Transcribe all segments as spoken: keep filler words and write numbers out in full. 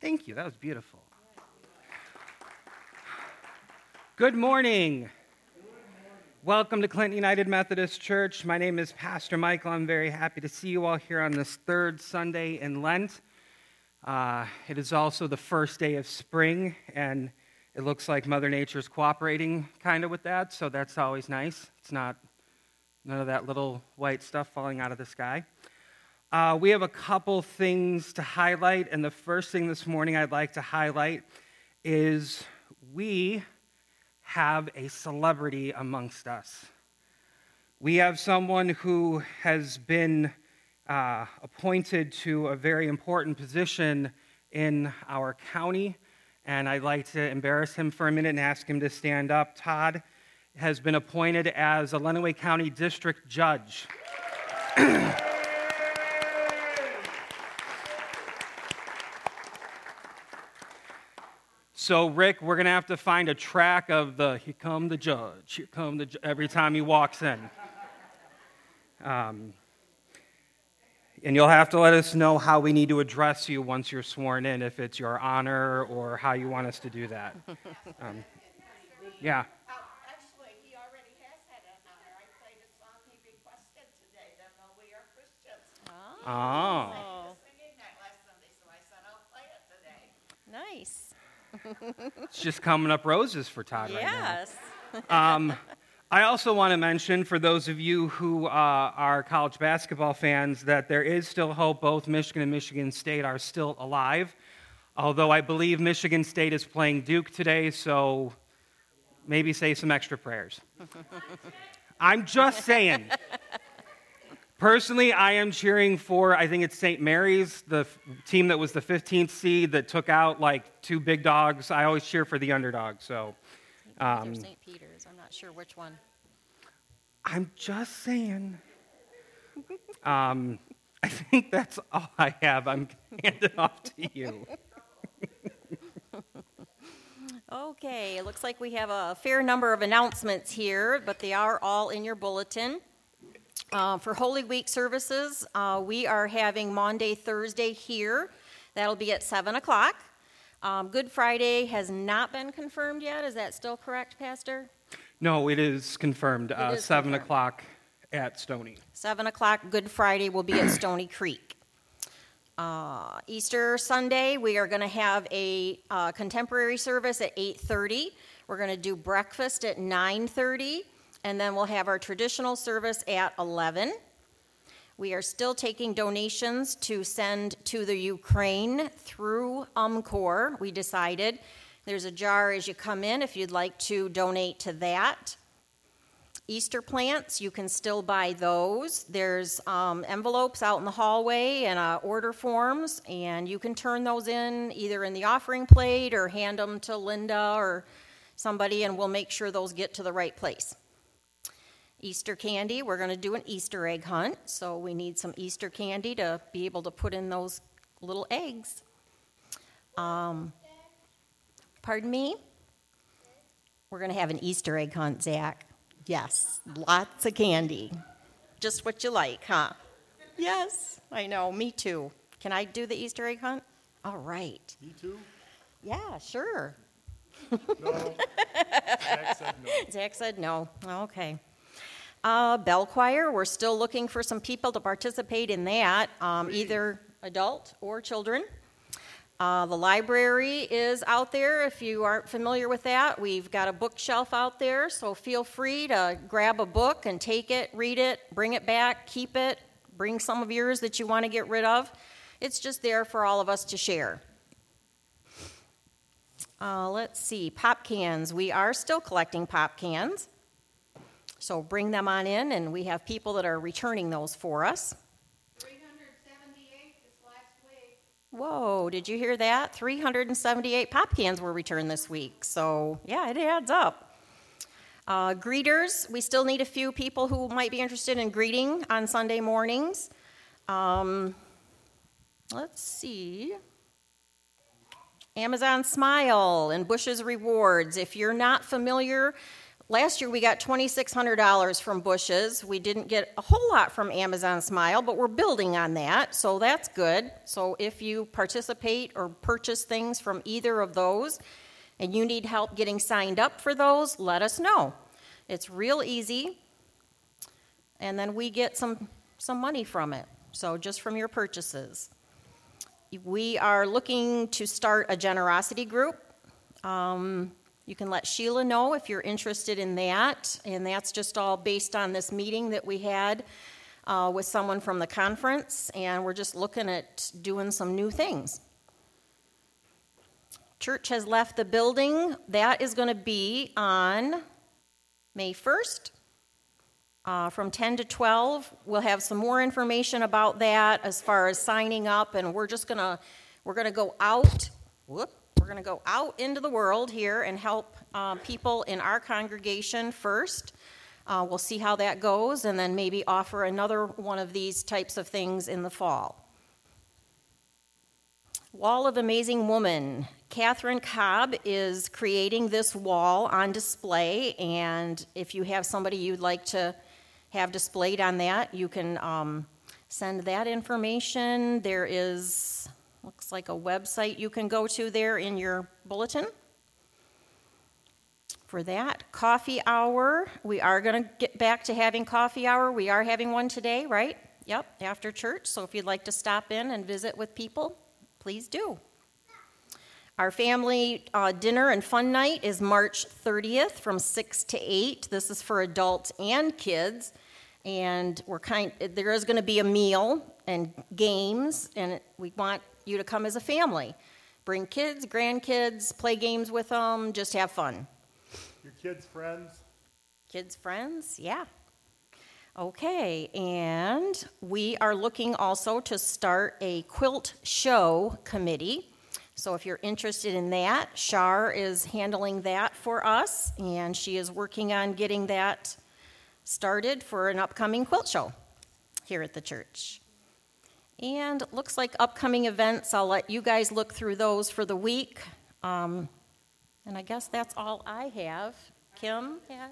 Thank you. That was beautiful. Good morning. Good morning. Welcome to Clinton United Methodist Church. My name is Pastor Michael. I'm very happy to see you all here on this third Sunday in Lent. Uh, it is also the first day of spring, and it looks like Mother Nature's cooperating kind of with that, so that's always nice. It's not none of that little white stuff falling out of the sky. Uh, we have a couple things to highlight, and the first thing this morning I'd like to highlight is we have a celebrity amongst us. We have someone who has been uh, appointed to a very important position in our county, and I'd like to embarrass him for a minute and ask him to stand up. Todd has been appointed as a Lenawee County District Judge. So, Rick, we're going to have to find a track of the, here come the judge, here come the judge, every time he walks in. Um, and you'll have to let us know how we need to address you once you're sworn in, if it's your honor or how you want us to do that. Um, yeah. Actually, he already has had an honor. I played a song he requested today, Then We Are Christians. Oh. Singing night last Sunday, so I said, I'll play it today. Nice. It's just coming up roses for Todd right yes. now. Yes. Um, I also want to mention, for those of you who uh, are college basketball fans, that there is still hope. Both Michigan and Michigan State are still alive, although I believe Michigan State is playing Duke today, so maybe say some extra prayers. I'm just saying. Personally, I am cheering for, I think it's Saint Mary's, the f- team that was the fifteenth seed that took out, like, two big dogs. I always cheer for the underdog, so. Um, Saint Peter's, I'm not sure which one. I'm just saying. um, I think that's all I have. I'm handing off to you. Okay, it looks like we have a fair number of announcements here, but they are all in your bulletin. Uh, for Holy Week services, uh, we are having Maundy Thursday here. That'll be at seven o'clock. Um, Good Friday has not been confirmed yet. Is that still correct, Pastor? No, it is confirmed. It uh, is seven confirmed. O'clock at Stony. seven o'clock Good Friday will be at Stony Creek. Uh, Easter Sunday, we are going to have a uh, contemporary service at eight thirty. We're going to do breakfast at nine thirty. And then we'll have our traditional service at eleven. We are still taking donations to send to the Ukraine through U M C O R, we decided. There's a jar as you come in if you'd like to donate to that. Easter plants, you can still buy those. There's um, envelopes out in the hallway and uh, order forms, and you can turn those in either in the offering plate or hand them to Linda or somebody, and we'll make sure those get to the right place. Easter candy, we're going to do an Easter egg hunt, so we need some Easter candy to be able to put in those little eggs. Um, pardon me? We're going to have an Easter egg hunt, Zach. Yes, lots of candy. Just what you like, huh? Yes, I know, me too. Can I do the Easter egg hunt? All right. You too? Yeah, sure. No. Zach said no. Zach said no. Okay. Uh, Bell Choir, we're still looking for some people to participate in that, um, either adult or children. Uh, the library is out there. If you aren't familiar with that, we've got a bookshelf out there, so feel free to grab a book and take it, read it, bring it back, keep it, bring some of yours that you want to get rid of. It's just there for all of us to share. Uh, let's see, pop cans. We are still collecting pop cans. So bring them on in, and we have people that are returning those for us. three hundred seventy-eight this last week. Whoa, did you hear that? three hundred seventy-eight pop cans were returned this week. So, yeah, it adds up. Uh, greeters, we still need a few people who might be interested in greeting on Sunday mornings. Um, let's see. Amazon Smile and Bush's Rewards. If you're not familiar Last year, we got two thousand six hundred dollars from Bush's. We didn't get a whole lot from Amazon Smile, but we're building on that, so that's good. So if you participate or purchase things from either of those and you need help getting signed up for those, let us know. It's real easy, and then we get some, some money from it, so just from your purchases. We are looking to start a generosity group. Um, You can let Sheila know if you're interested in that, and that's just all based on this meeting that we had uh, with someone from the conference, and we're just looking at doing some new things. Church has left the building. That is going to be on May first uh, from ten to twelve. We'll have some more information about that as far as signing up, and we're just going to we're going to go out. Whoop. We're going to go out into the world here and help um, people in our congregation first. Uh, we'll see how that goes, and then maybe offer another one of these types of things in the fall. Wall of Amazing Woman. Catherine Cobb is creating this wall on display, and if you have somebody you'd like to have displayed on that, you can um, send that information. There is... Looks like a website you can go to there in your bulletin for that. Coffee hour. We are going to get back to having coffee hour. We are having one today, right? Yep, after church. So if you'd like to stop in and visit with people, please do. Our family uh, dinner and fun night is March thirtieth from six to eight. This is for adults and kids. And we're kind. There is going to be a meal and games, and we want you to come as a family. Bring kids, grandkids, play games with them, just have fun. Your kids' friends? Kids' friends, yeah. Okay, and we are looking also to start a quilt show committee. So if you're interested in that, Shar is handling that for us, and she is working on getting that started for an upcoming quilt show here at the church. And looks like upcoming events. I'll let you guys look through those for the week. Um, and I guess that's all I have. Kim has?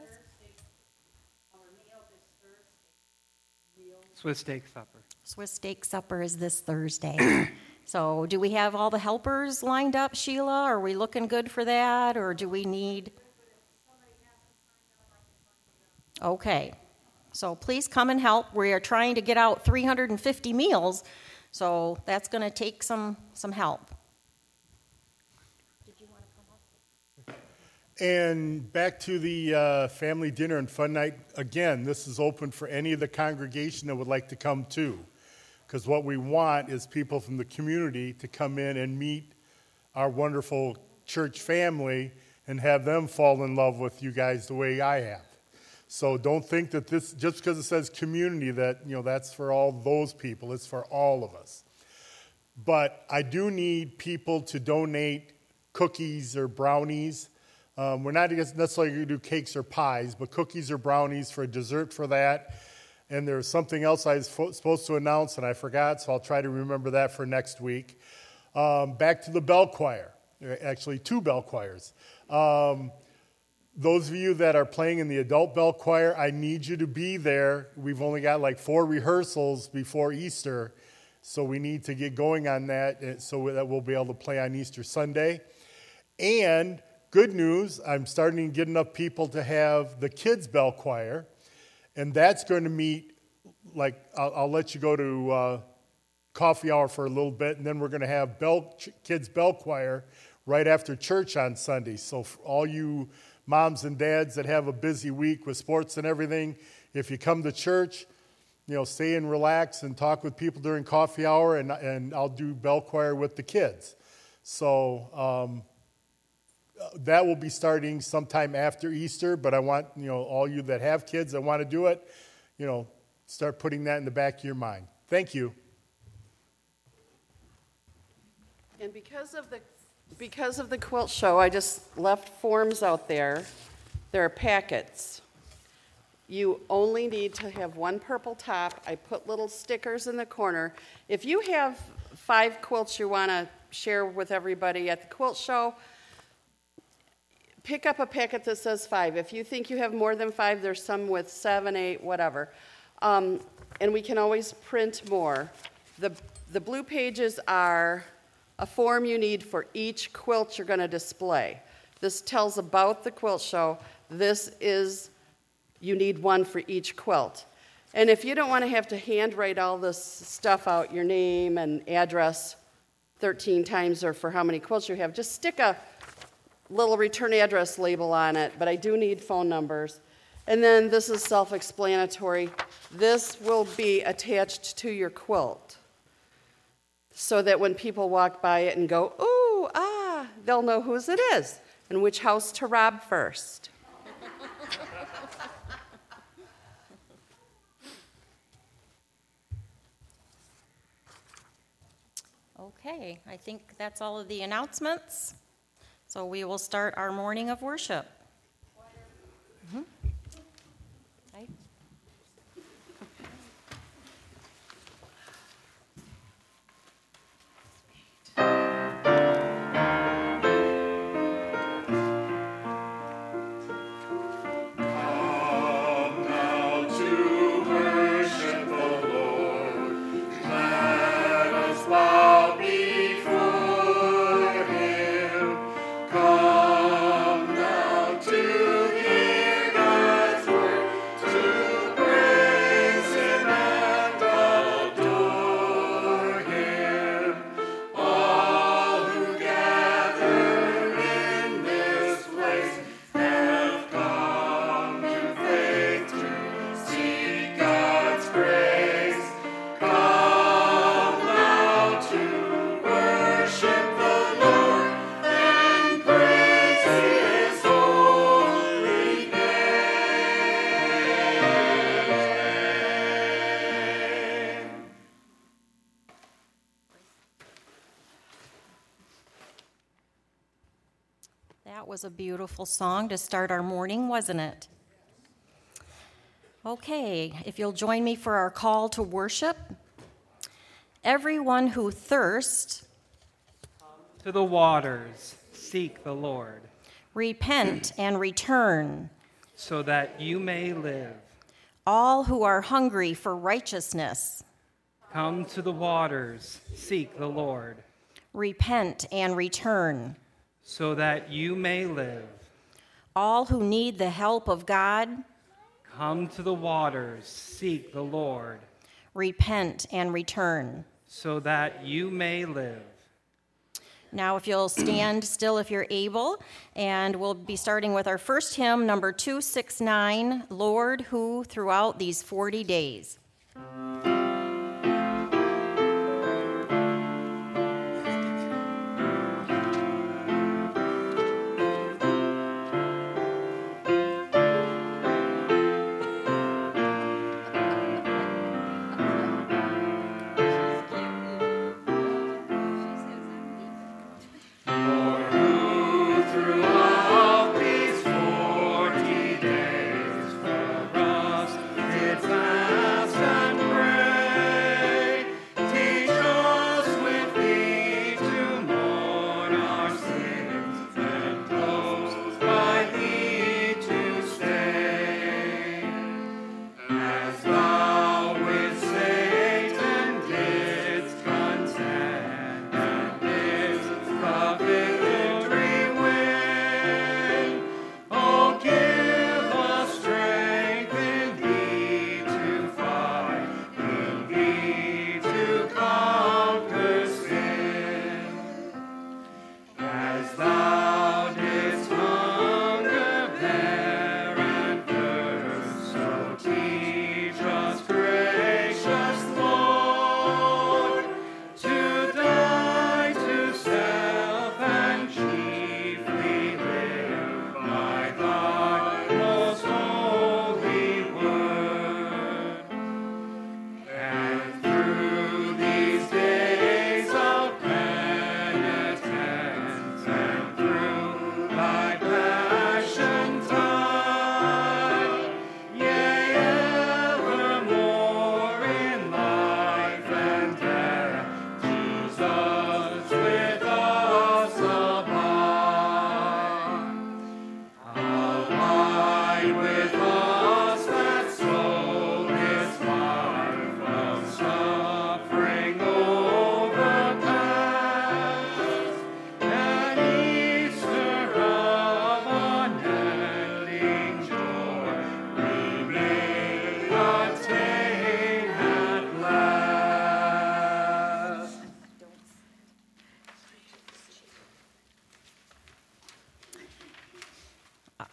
Swiss Steak Supper. Swiss Steak Supper is this Thursday. So do we have all the helpers lined up, Sheila? Are we looking good for that, or do we need... Okay, so please come and help. We are trying to get out three hundred fifty meals, so that's going to take some, some help. Did you want to come up? And back to the uh, family dinner and fun night. Again, this is open for any of the congregation that would like to come too, because what we want is people from the community to come in and meet our wonderful church family and have them fall in love with you guys the way I have. So don't think that this, just because it says community, that, you know, that's for all those people. It's for all of us. But I do need people to donate cookies or brownies. Um, we're not necessarily going to do cakes or pies, but cookies or brownies for a dessert for that. And there's something else I was fo- supposed to announce, and I forgot, so I'll try to remember that for next week. Um, back to the bell choir. There are actually two bell choirs. Um Those of you that are playing in the adult bell choir, I need you to be there. We've only got like four rehearsals before Easter, so we need to get going on that so that we'll be able to play on Easter Sunday. And good news, I'm starting to get enough people to have the kids' bell choir, and that's going to meet, like, I'll, I'll let you go to uh, coffee hour for a little bit, and then we're going to have bell, kids' bell choir right after church on Sunday. So for all you moms and dads that have a busy week with sports and everything, if you come to church, you know, stay and relax and talk with people during coffee hour, and and I'll do bell choir with the kids. So um, that will be starting sometime after Easter, but I want, you know, all you that have kids that want to do it, you know, start putting that in the back of your mind. Thank you. And because of the Because of the quilt show, I just left forms out there. There are packets. You only need to have one purple top. I put little stickers in the corner. If you have five quilts you want to share with everybody at the quilt show, pick up a packet that says five. If you think you have more than five, there's some with seven, eight, whatever. Um, and we can always print more. The, the blue pages are a form you need for each quilt you're going to display. This tells about the quilt show. This is, you need one for each quilt. And if you don't want to have to handwrite all this stuff out, your name and address thirteen times or for how many quilts you have, just stick a little return address label on it, but I do need phone numbers. And then this is self-explanatory. This will be attached to your quilt so that when people walk by it and go, ooh, ah, they'll know whose it is and which house to rob first. Okay, I think that's all of the announcements. So we will start our morning of worship. Mm-hmm. Right. Was a beautiful song to start our morning, wasn't it? Okay, if you'll join me for our call to worship. Everyone who thirsts, come to the waters, seek the Lord. Repent and return, so that you may live. All who are hungry for righteousness, come to the waters, seek the Lord. Repent and return, so that you may live. All who need the help of God, come to the waters, seek the Lord. Repent and return, so that you may live. Now if you'll stand still if you're able, and we'll be starting with our first hymn, number two sixty-nine, Lord, who throughout these forty days. Praise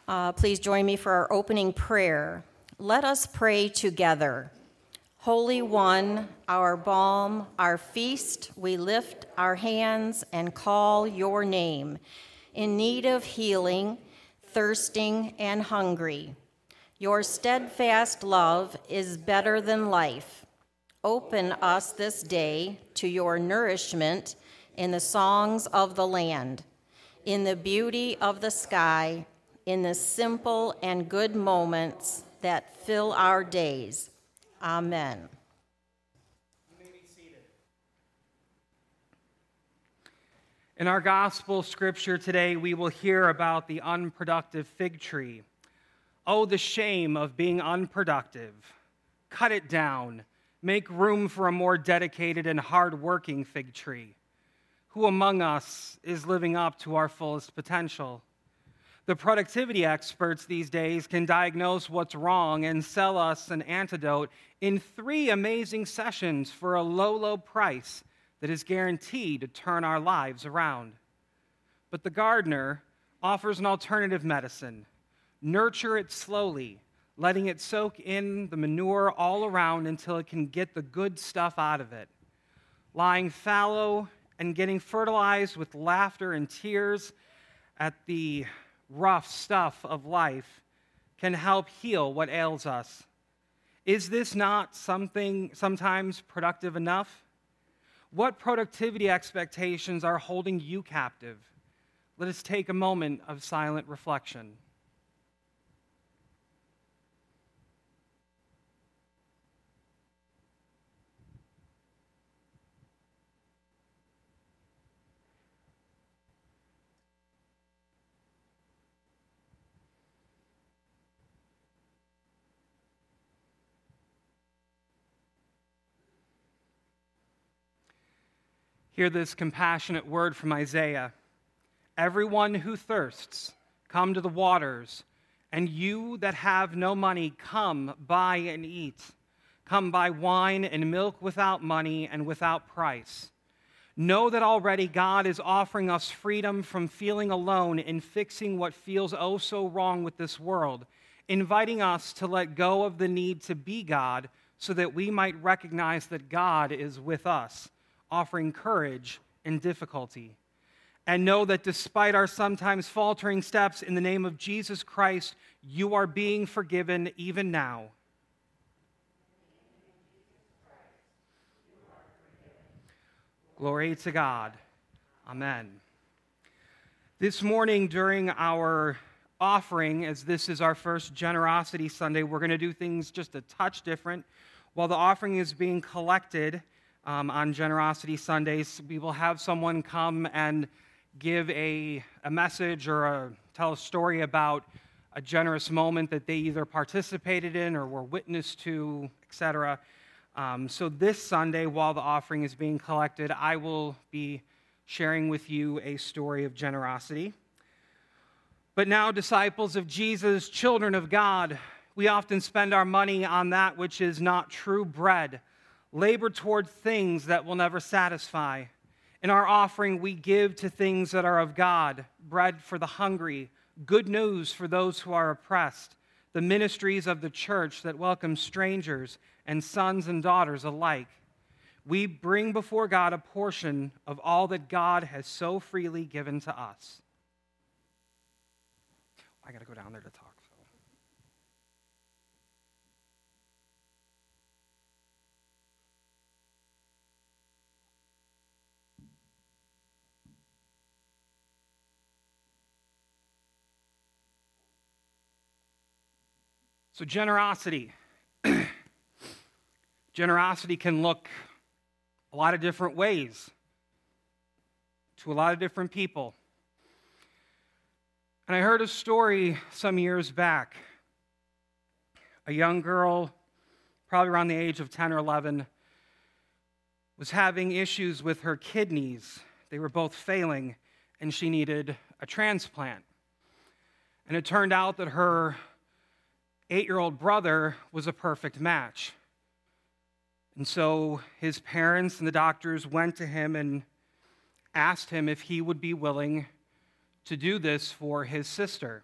Uh, please join me for our opening prayer. Let us pray together. Holy One, our balm, our feast, we lift our hands and call your name. In need of healing, thirsting, and hungry, your steadfast love is better than life. Open us this day to your nourishment in the songs of the land, in the beauty of the sky, in the simple and good moments that fill our days. Amen. You may be seated. In our gospel scripture today, we will hear about the unproductive fig tree. Oh, the shame of being unproductive. Cut it down. Make room for a more dedicated and hard-working fig tree. Who among us is living up to our fullest potential? The productivity experts these days can diagnose what's wrong and sell us an antidote in three amazing sessions for a low, low price that is guaranteed to turn our lives around. But the gardener offers an alternative medicine. Nurture it slowly, letting it soak in the manure all around until it can get the good stuff out of it. Lying fallow and getting fertilized with laughter and tears at the rough stuff of life can help heal what ails us. Is this not something sometimes productive enough? What productivity expectations are holding you captive? Let us take a moment of silent reflection. Hear this compassionate word from Isaiah. Everyone who thirsts, come to the waters, and you that have no money, come buy and eat. Come buy wine and milk without money and without price. Know that already God is offering us freedom from feeling alone in fixing what feels oh so wrong with this world, inviting us to let go of the need to be God so that we might recognize that God is with us, offering courage in difficulty. And know that despite our sometimes faltering steps, in the name of Jesus Christ, you are being forgiven even now. Glory to God. Amen. This morning during our offering, as this is our first Generosity Sunday, we're going to do things just a touch different. While the offering is being collected, Um, on Generosity Sundays, we will have someone come and give a, a message or a, tell a story about a generous moment that they either participated in or were witness to, et cetera. Um, so this Sunday, while the offering is being collected, I will be sharing with you a story of generosity. But now, disciples of Jesus, children of God, we often spend our money on that which is not true bread, labor toward things that will never satisfy. In our offering, we give to things that are of God, bread for the hungry, good news for those who are oppressed, the ministries of the church that welcome strangers and sons and daughters alike. We bring before God a portion of all that God has so freely given to us. I got to go down there to talk. So generosity. Generosity can look a lot of different ways to a lot of different people. And I heard a story some years back. A young girl, probably around the age of ten or eleven, was having issues with her kidneys. They were both failing, and she needed a transplant. And it turned out that her eight-year-old brother was a perfect match. And so his parents and the doctors went to him and asked him if he would be willing to do this for his sister.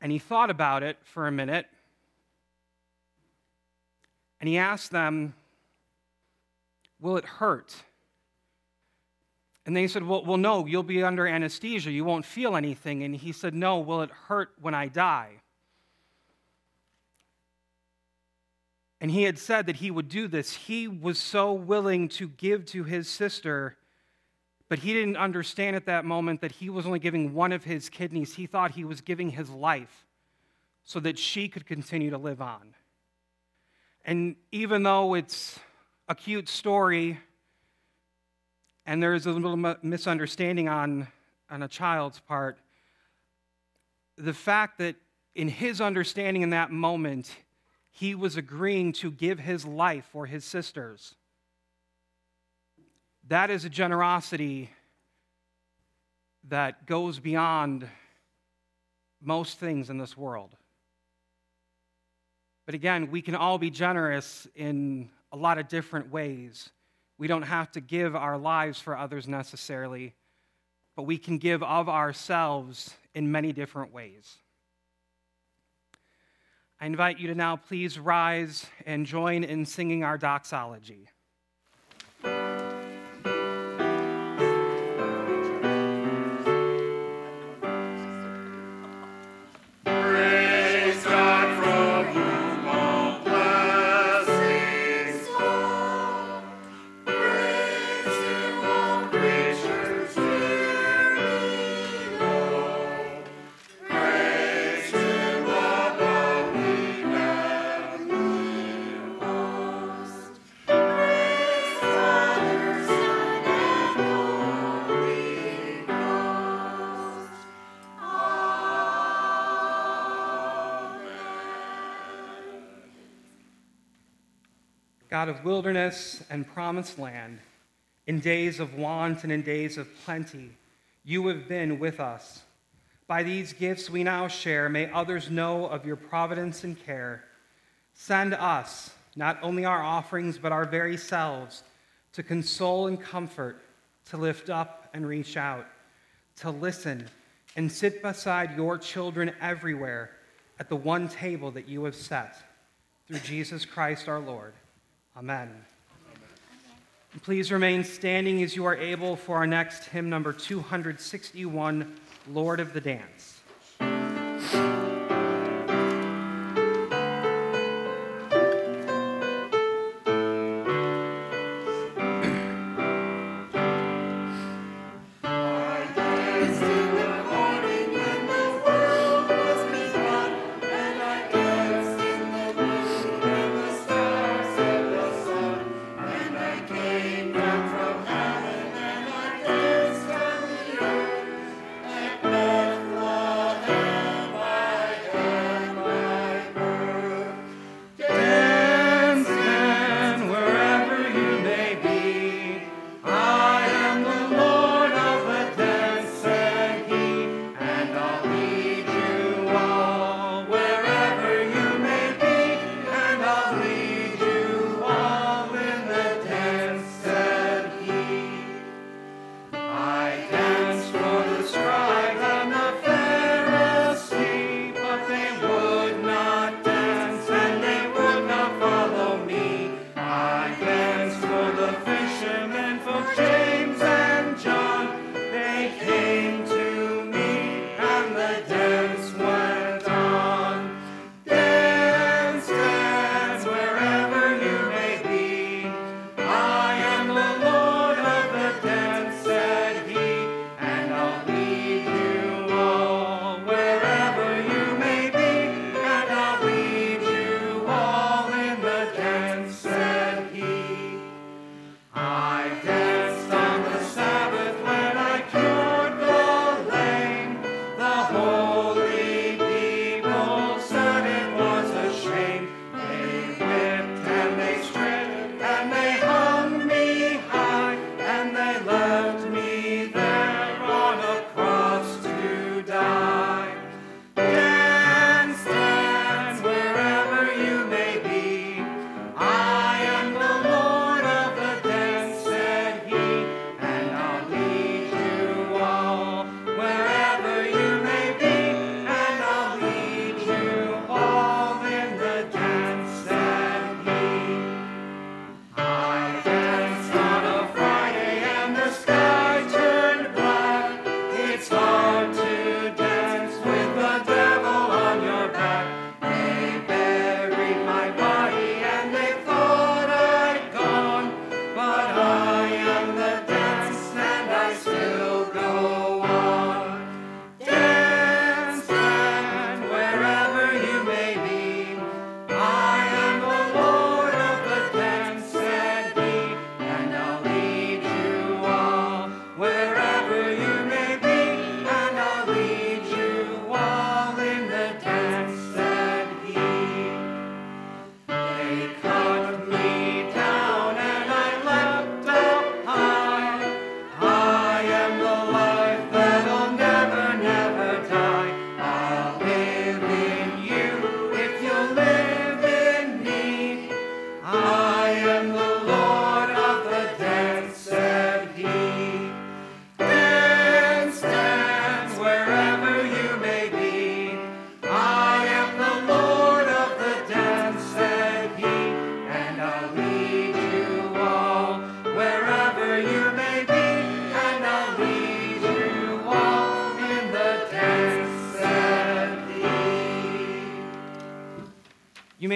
And he thought about it for a minute, and he asked them, will it hurt? And they said, well, well, no, you'll be under anesthesia. You won't feel anything. And he said, no, will it hurt when I die? And he had said that he would do this. He was so willing to give to his sister, but he didn't understand at that moment that he was only giving one of his kidneys. He thought he was giving his life so that she could continue to live on. And even though it's a cute story and there is a little misunderstanding on, on a child's part, the fact that in his understanding in that moment, he was agreeing to give his life for his sisters. That is a generosity that goes beyond most things in this world. But again, we can all be generous in a lot of different ways. We don't have to give our lives for others necessarily, but we can give of ourselves in many different ways. I invite you to now please rise and join in singing our doxology. God of wilderness and promised land, in days of want and in days of plenty, you have been with us. By these gifts we now share, may others know of your providence and care. Send us, not only our offerings, but our very selves, to console and comfort, to lift up and reach out, to listen and sit beside your children everywhere at the one table that you have set. Through Jesus Christ our Lord. Amen. Amen. Please remain standing as you are able for our next hymn, number two hundred sixty-one, Lord of the Dance. Love.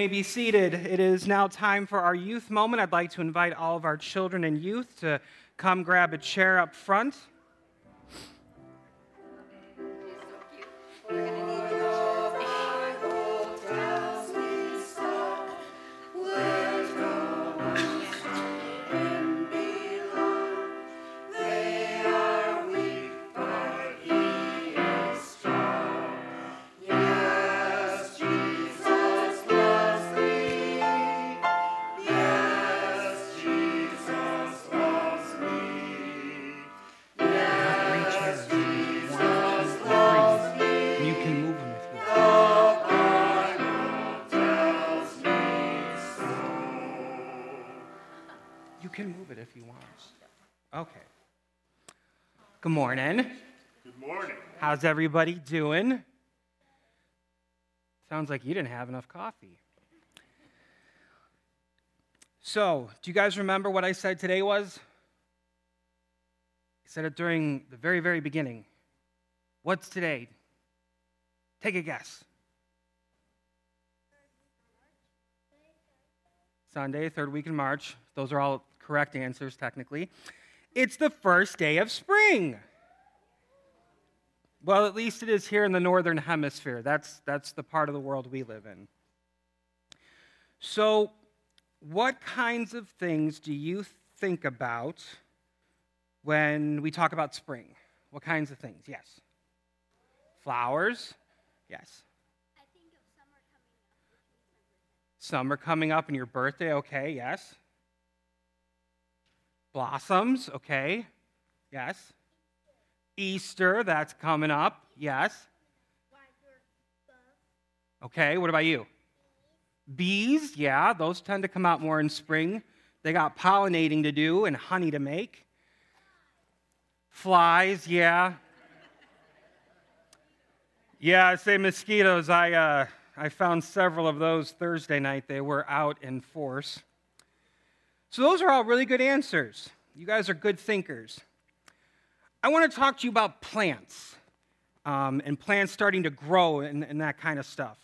may be seated. It is now time for our youth moment. I'd like to invite all of our children and youth to come grab a chair up front. Good morning. Good morning. How's everybody doing? Sounds like you didn't have enough coffee. So, do you guys remember what I said today was? I said it during the very, very beginning. What's today? Take a guess. Sunday, third week in March. Those are all correct answers, technically. It's the first day of spring. Well, at least it is here in the northern hemisphere. That's that's the part of the world we live in. So, what kinds of things do you think about when we talk about spring? What kinds of things? Yes. Flowers? Yes. I think of summer coming up. Summer coming up and your birthday, okay, yes. Blossoms, okay, yes. Easter, that's coming up, yes. Okay, what about you? Bees, yeah, those tend to come out more in spring. They got pollinating to do and honey to make. Flies, yeah. Yeah, I say mosquitoes. I uh, I found several of those Thursday night. They were out in force. So those are all really good answers. You guys are good thinkers. I want to talk to you about plants um, and plants starting to grow and, and that kind of stuff.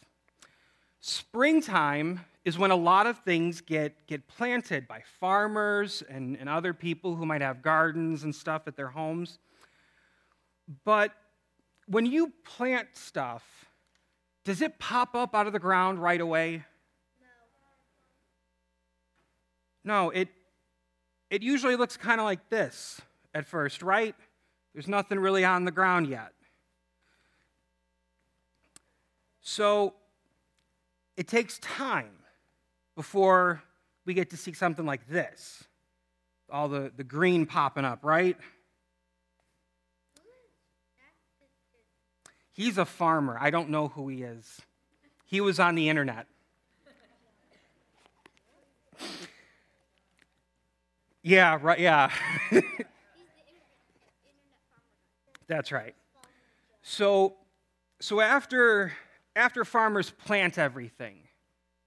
Springtime is when a lot of things get, get planted by farmers and, and other people who might have gardens and stuff at their homes. But when you plant stuff, does it pop up out of the ground right away? No, it it usually looks kind of like this at first, right? There's nothing really on the ground yet. So it takes time before we get to see something like this. All the, the green popping up, right? He's a farmer. I don't know who he is. He was on the internet. Yeah, right, yeah. That's right. So so after after farmers plant everything,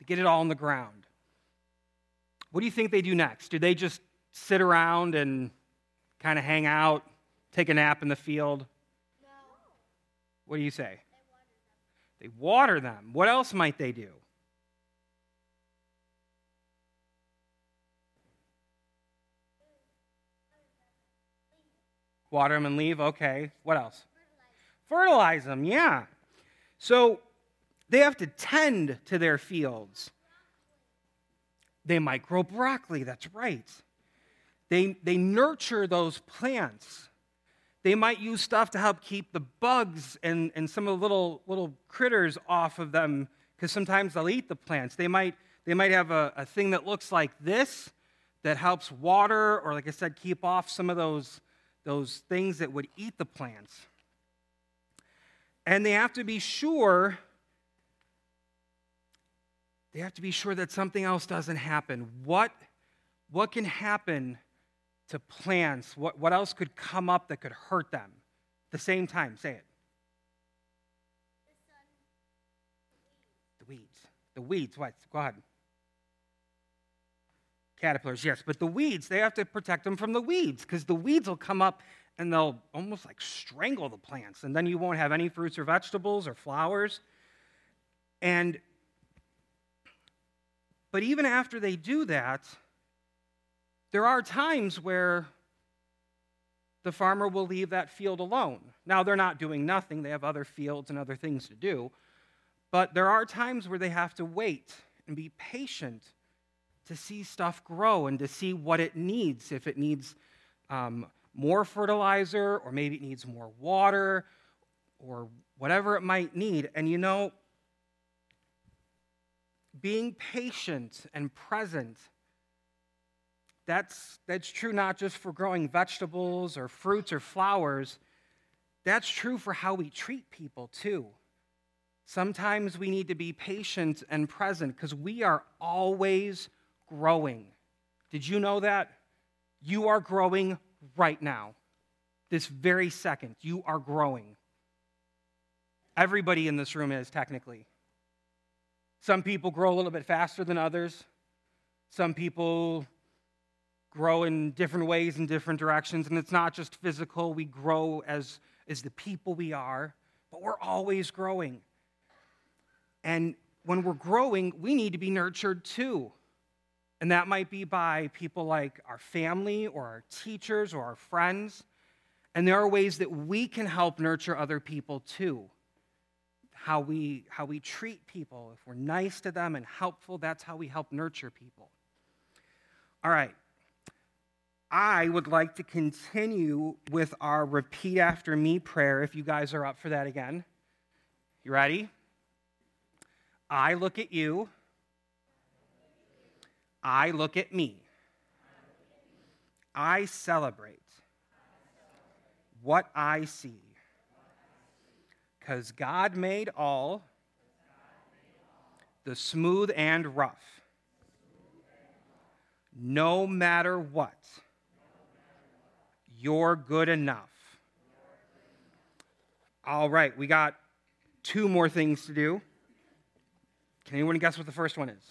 they get it all in the ground, what do you think they do next? Do they just sit around and kind of hang out, take a nap in the field? No. What do you say? They water them. They water them. What else might they do? Water them and leave, okay. What else? Fertilize. Fertilize them, yeah. So they have to tend to their fields. They might grow broccoli, that's right. They, they nurture those plants. They might use stuff to help keep the bugs and, and some of the little, little critters off of them, because sometimes they'll eat the plants. They might, they might have a, a thing that looks like this that helps water or, like I said, keep off some of those those things that would eat the plants. And they have to be sure, they have to be sure that something else doesn't happen. What, what can happen to plants? What, what else could come up that could hurt them? At the same time, say it. The weeds. The weeds, what? Go ahead. Caterpillars, yes, but the weeds, they have to protect them from the weeds, because the weeds will come up and they'll almost like strangle the plants, and then you won't have any fruits or vegetables or flowers. And But even after they do that, there are times where the farmer will leave that field alone. Now, they're not doing nothing. They have other fields and other things to do. But there are times where they have to wait and be patient to see stuff grow and to see what it needs, if it needs um, more fertilizer or maybe it needs more water or whatever it might need. And you know, being patient and present, that's that's true not just for growing vegetables or fruits or flowers. That's true for how we treat people too. Sometimes we need to be patient and present because we are always growing. Did you know that? You are growing right now. This very second, you are growing. Everybody in this room is, technically. Some people grow a little bit faster than others. Some people grow in different ways, in different directions, and it's not just physical. We grow as, as the people we are, but we're always growing. And when we're growing, we need to be nurtured too. And that might be by people like our family or our teachers or our friends. And there are ways that we can help nurture other people too. How we, how we treat people, if we're nice to them and helpful, that's how we help nurture people. All right. I would like to continue with our repeat after me prayer, if you guys are up for that again. You ready? I look at you. I look at me. I celebrate what I see. Because God made all the smooth and rough. No matter what, you're good enough. All right, we got two more things to do. Can anyone guess what the first one is?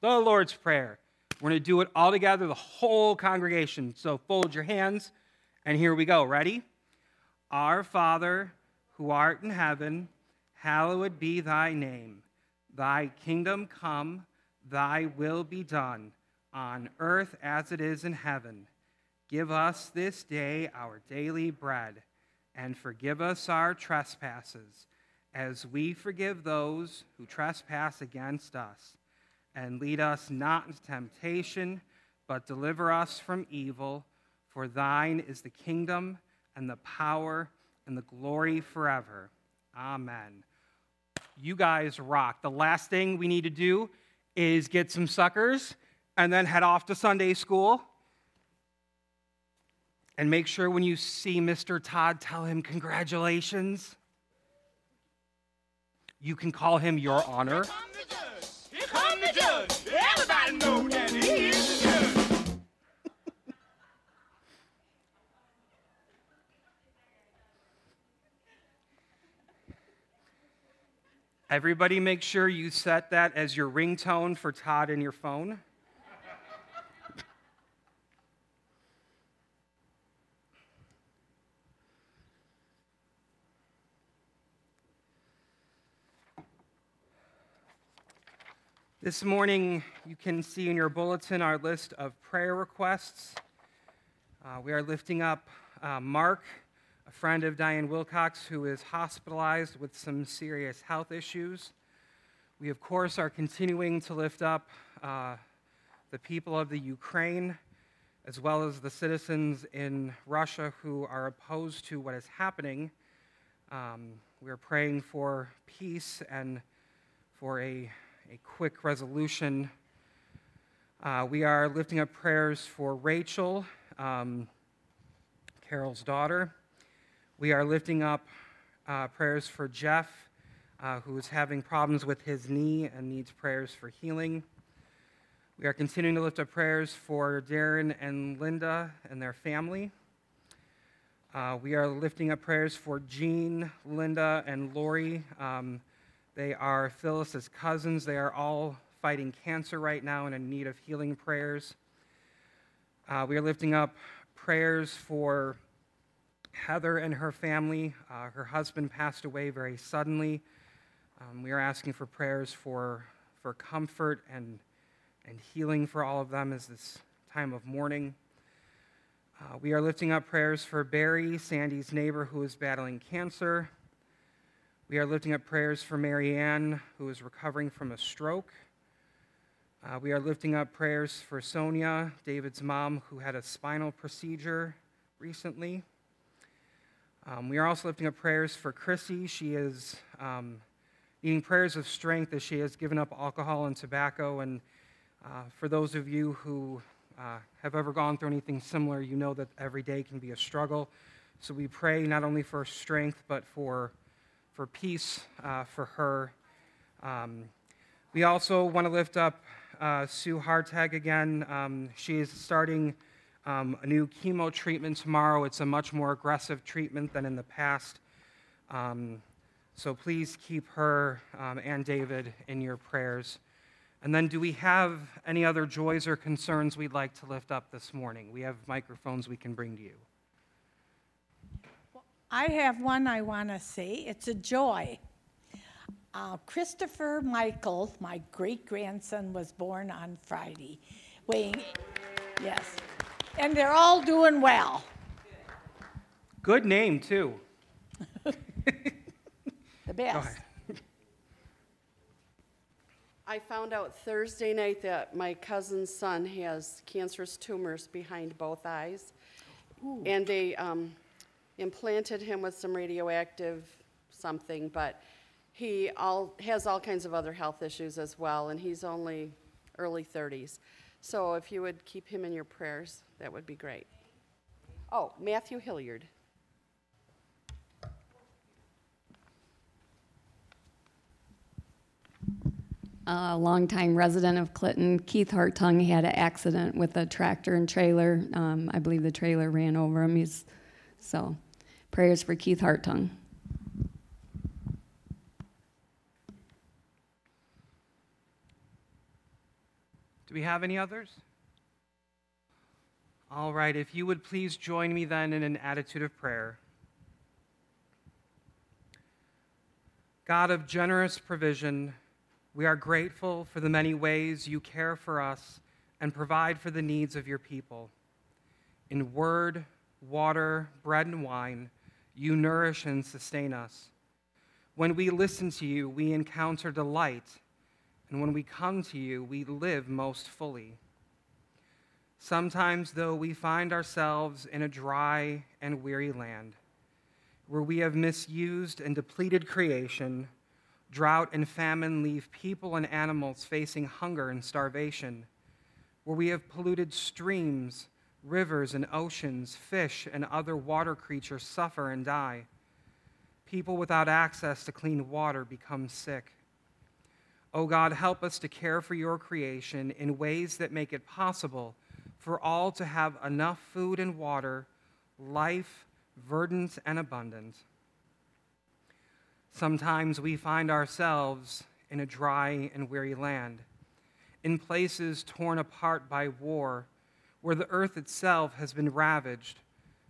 The Lord's Prayer. We're going to do it all together, the whole congregation. So fold your hands, and here we go. Ready? Our Father, who art in heaven, hallowed be thy name. Thy kingdom come, thy will be done, on earth as it is in heaven. Give us this day our daily bread, and forgive us our trespasses, as we forgive those who trespass against us. And lead us not into temptation, but deliver us from evil. For thine is the kingdom, and the power, and the glory forever. Amen. You guys rock. The last thing we need to do is get some suckers, and then head off to Sunday school. And make sure when you see Mister Todd, tell him congratulations. You can call him Your Honor. Here comes the judge. Here comes the judge. Everybody knows that he is the judge. Everybody make sure you set that as your ringtone for Todd in your phone. This morning, you can see in your bulletin our list of prayer requests. Uh, we are lifting up uh, Mark, a friend of Diane Wilcox, who is hospitalized with some serious health issues. We, of course, are continuing to lift up uh, the people of the Ukraine, as well as the citizens in Russia who are opposed to what is happening. Um, we are praying for peace and for a A quick resolution. Uh, we are lifting up prayers for Rachel, um, Carol's daughter. We are lifting up uh, prayers for Jeff, uh, who is having problems with his knee and needs prayers for healing. We are continuing to lift up prayers for Darren and Linda and their family. Uh, we are lifting up prayers for Jean, Linda, and Lori. Um, They are Phyllis's cousins. They are all fighting cancer right now and in need of healing prayers. Uh, we are lifting up prayers for Heather and her family. Uh, her husband passed away very suddenly. Um, we are asking for prayers for for comfort and and healing for all of them as this time of mourning. Uh, we are lifting up prayers for Barry, Sandy's neighbor, who is battling cancer. We are lifting up prayers for Marianne, who is recovering from a stroke. Uh, we are lifting up prayers for Sonia, David's mom, who had a spinal procedure recently. Um, we are also lifting up prayers for Chrissy. She is um, needing prayers of strength as she has given up alcohol and tobacco. And uh, for those of you who uh, have ever gone through anything similar, you know that every day can be a struggle. So we pray not only for strength, but for, for peace uh, for her. Um, we also want to lift up Uh, Sue Hartung again. Um, she is starting um, a new chemo treatment tomorrow. It's a much more aggressive treatment than in the past. Um, so please keep her um, and David in your prayers. And then do we have any other joys or concerns we'd like to lift up this morning? We have microphones we can bring to you. Well, I have one I want to say. It's a joy. Uh, Christopher Michael, my great-grandson, was born on Friday, weighing, yes, and they're all doing well. Good name, too. The best. I found out Thursday night that my cousin's son has cancerous tumors behind both eyes, ooh, and they um, implanted him with some radioactive something, but He all, has all kinds of other health issues as well, and he's only early thirties. So if you would keep him in your prayers, that would be great. Oh, Matthew Hilliard. A longtime resident of Clinton, Keith Hartung, had an accident with a tractor and trailer. Um, I believe the trailer ran over him. He's, so prayers for Keith Hartung. Do we have any others? All right, if you would please join me then in an attitude of prayer. God of generous provision, we are grateful for the many ways you care for us and provide for the needs of your people. In word, water, bread, and wine, you nourish and sustain us. When we listen to you, we encounter delight. And when we come to you, we live most fully. Sometimes, though, we find ourselves in a dry and weary land where we have misused and depleted creation. Drought and famine leave people and animals facing hunger and starvation, where we have polluted streams, rivers, and oceans. Fish and other water creatures suffer and die. People without access to clean water become sick. O God, help us to care for your creation in ways that make it possible for all to have enough food and water, life verdant and abundant. Sometimes we find ourselves in a dry and weary land, in places torn apart by war, where the earth itself has been ravaged,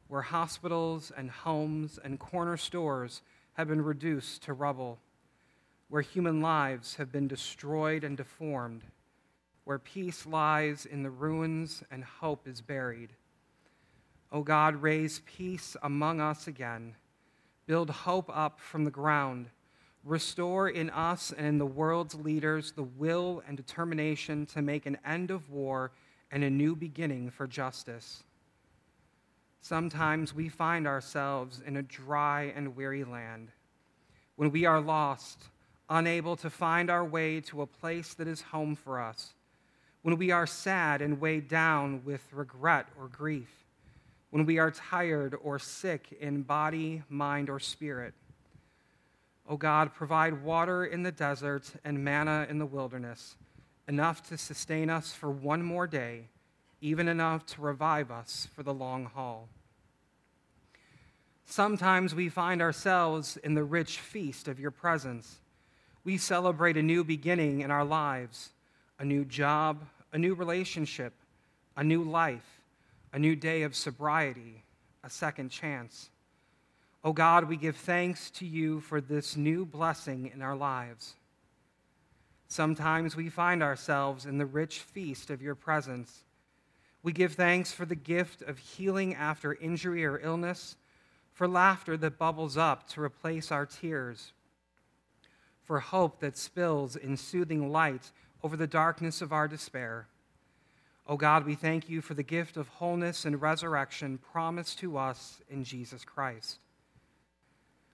where hospitals and homes and corner stores have been reduced to rubble, where human lives have been destroyed and deformed, where peace lies in the ruins and hope is buried. O God, raise peace among us again. Build hope up from the ground. Restore in us and in the world's leaders the will and determination to make an end of war and a new beginning for justice. Sometimes we find ourselves in a dry and weary land when we are lost, unable to find our way to a place that is home for us, when we are sad and weighed down with regret or grief, when we are tired or sick in body, mind, or spirit. O God, provide water in the desert and manna in the wilderness, enough to sustain us for one more day, even enough to revive us for the long haul. Sometimes we find ourselves in the rich feast of your presence. We celebrate a new beginning in our lives, a new job, a new relationship, a new life, a new day of sobriety, a second chance. O God, we give thanks to you for this new blessing in our lives. Sometimes we find ourselves in the rich feast of your presence. We give thanks for the gift of healing after injury or illness, for laughter that bubbles up to replace our tears, for hope that spills in soothing light over the darkness of our despair. O God, we thank you for the gift of wholeness and resurrection promised to us in Jesus Christ.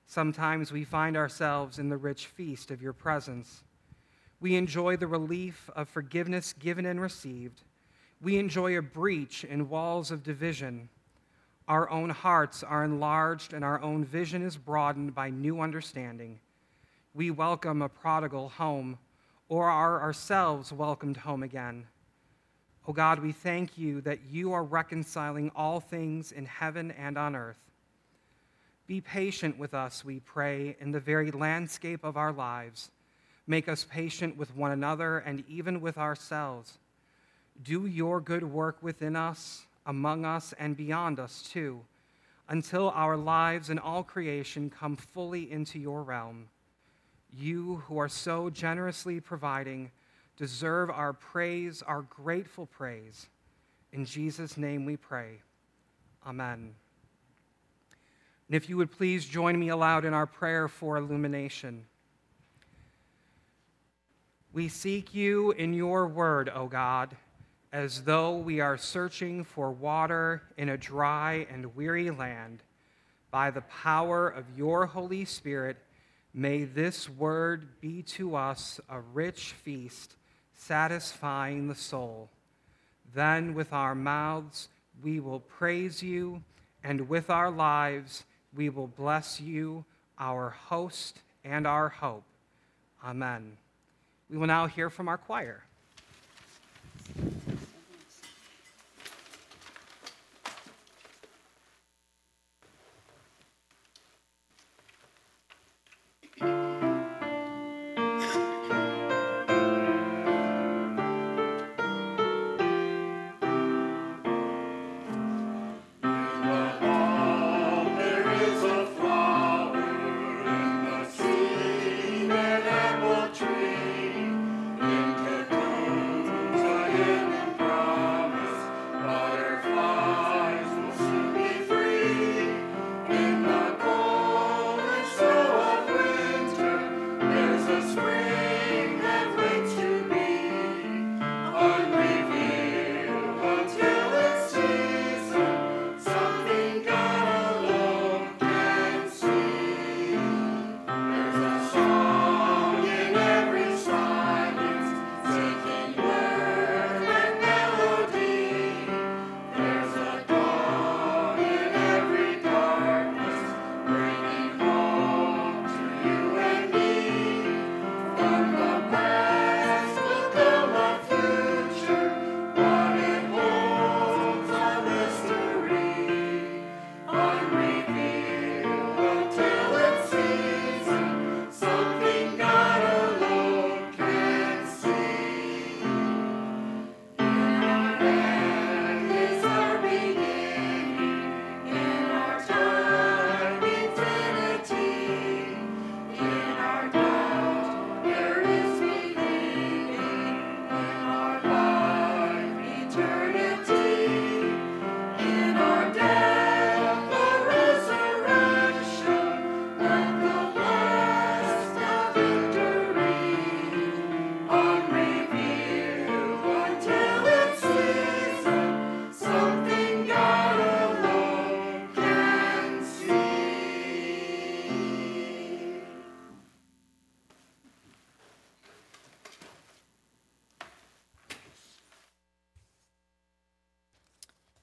Sometimes we find ourselves in the rich feast of your presence. We enjoy the relief of forgiveness given and received. We enjoy a breach in walls of division. Our own hearts are enlarged and our own vision is broadened by new understanding. We welcome a prodigal home or are ourselves welcomed home again. O God, we thank you that you are reconciling all things in heaven and on earth. Be patient with us, we pray, in the very landscape of our lives. Make us patient with one another and even with ourselves. Do your good work within us, among us, and beyond us, too, until our lives and all creation come fully into your realm. You, who are so generously providing, deserve our praise, our grateful praise. In Jesus' name we pray. Amen. And if you would please join me aloud in our prayer for illumination. We seek you in your word, O God, as though we are searching for water in a dry and weary land. By the power of your Holy Spirit, may this word be to us a rich feast, satisfying the soul. Then with our mouths we will praise you, and with our lives we will bless you, our host and our hope. Amen. We will now hear from our choir.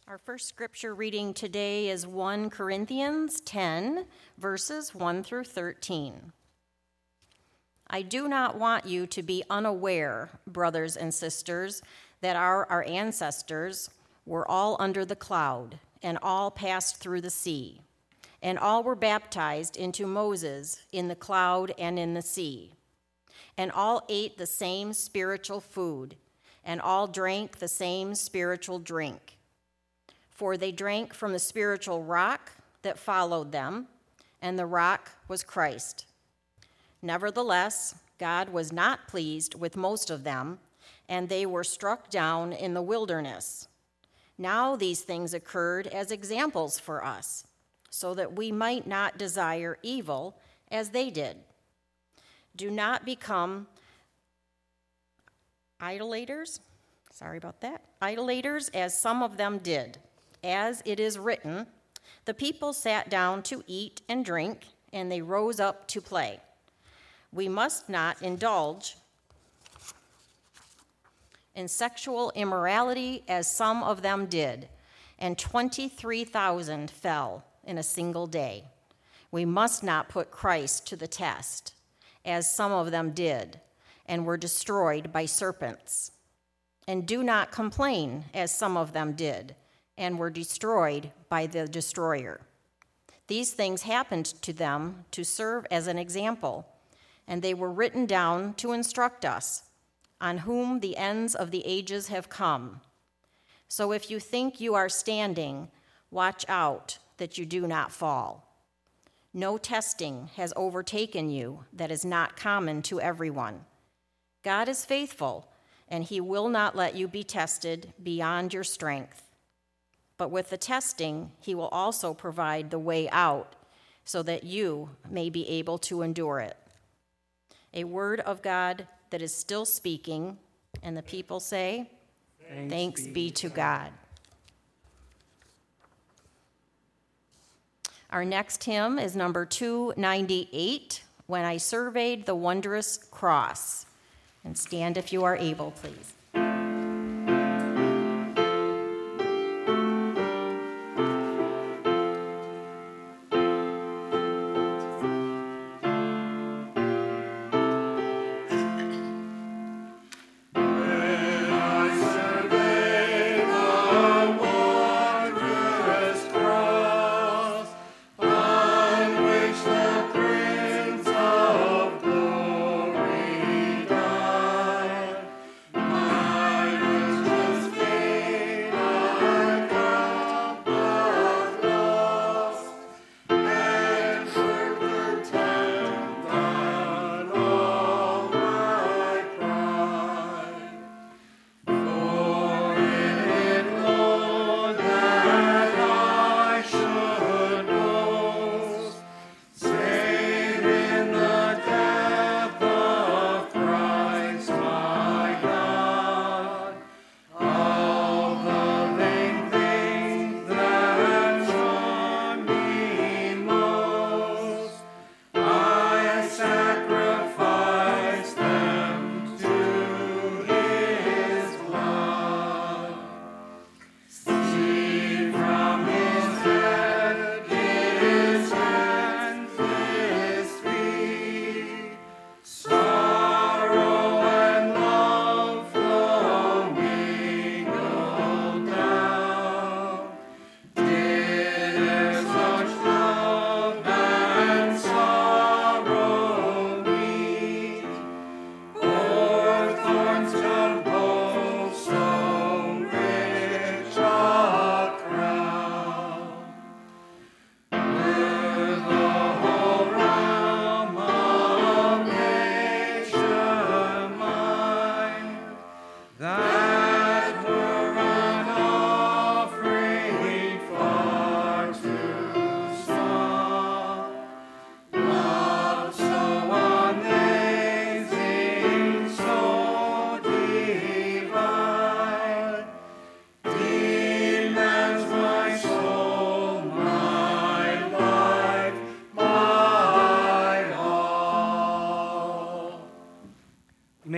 Our first scripture reading today is First Corinthians ten, verses one through thirteen. I do not want you to be unaware, brothers and sisters, that our, our ancestors were all under the cloud and all passed through the sea, and all were baptized into Moses in the cloud and in the sea, and all ate the same spiritual food, and all drank the same spiritual drink. For they drank from the spiritual rock that followed them, and the rock was Christ. Nevertheless, God was not pleased with most of them, and they were struck down in the wilderness. Now these things occurred as examples for us, so that we might not desire evil as they did. Do not become idolaters. Sorry about that. Idolaters, as some of them did. As it is written, the people sat down to eat and drink, and they rose up to play. We must not indulge in sexual immorality, as some of them did, and twenty-three thousand fell in a single day. We must not put Christ to the test, as some of them did, and were destroyed by serpents. And do not complain, as some of them did, and were destroyed by the destroyer. These things happened to them to serve as an example, and they were written down to instruct us, on whom the ends of the ages have come. So if you think you are standing, watch out that you do not fall. No testing has overtaken you that is not common to everyone. God is faithful, and he will not let you be tested beyond your strength. But with the testing, he will also provide the way out so that you may be able to endure it. A word of God that is still speaking, and the people say, Thanks, Thanks be to God. Our next hymn is number two ninety-eight, When I Surveyed the Wondrous Cross. And stand if you are able, please.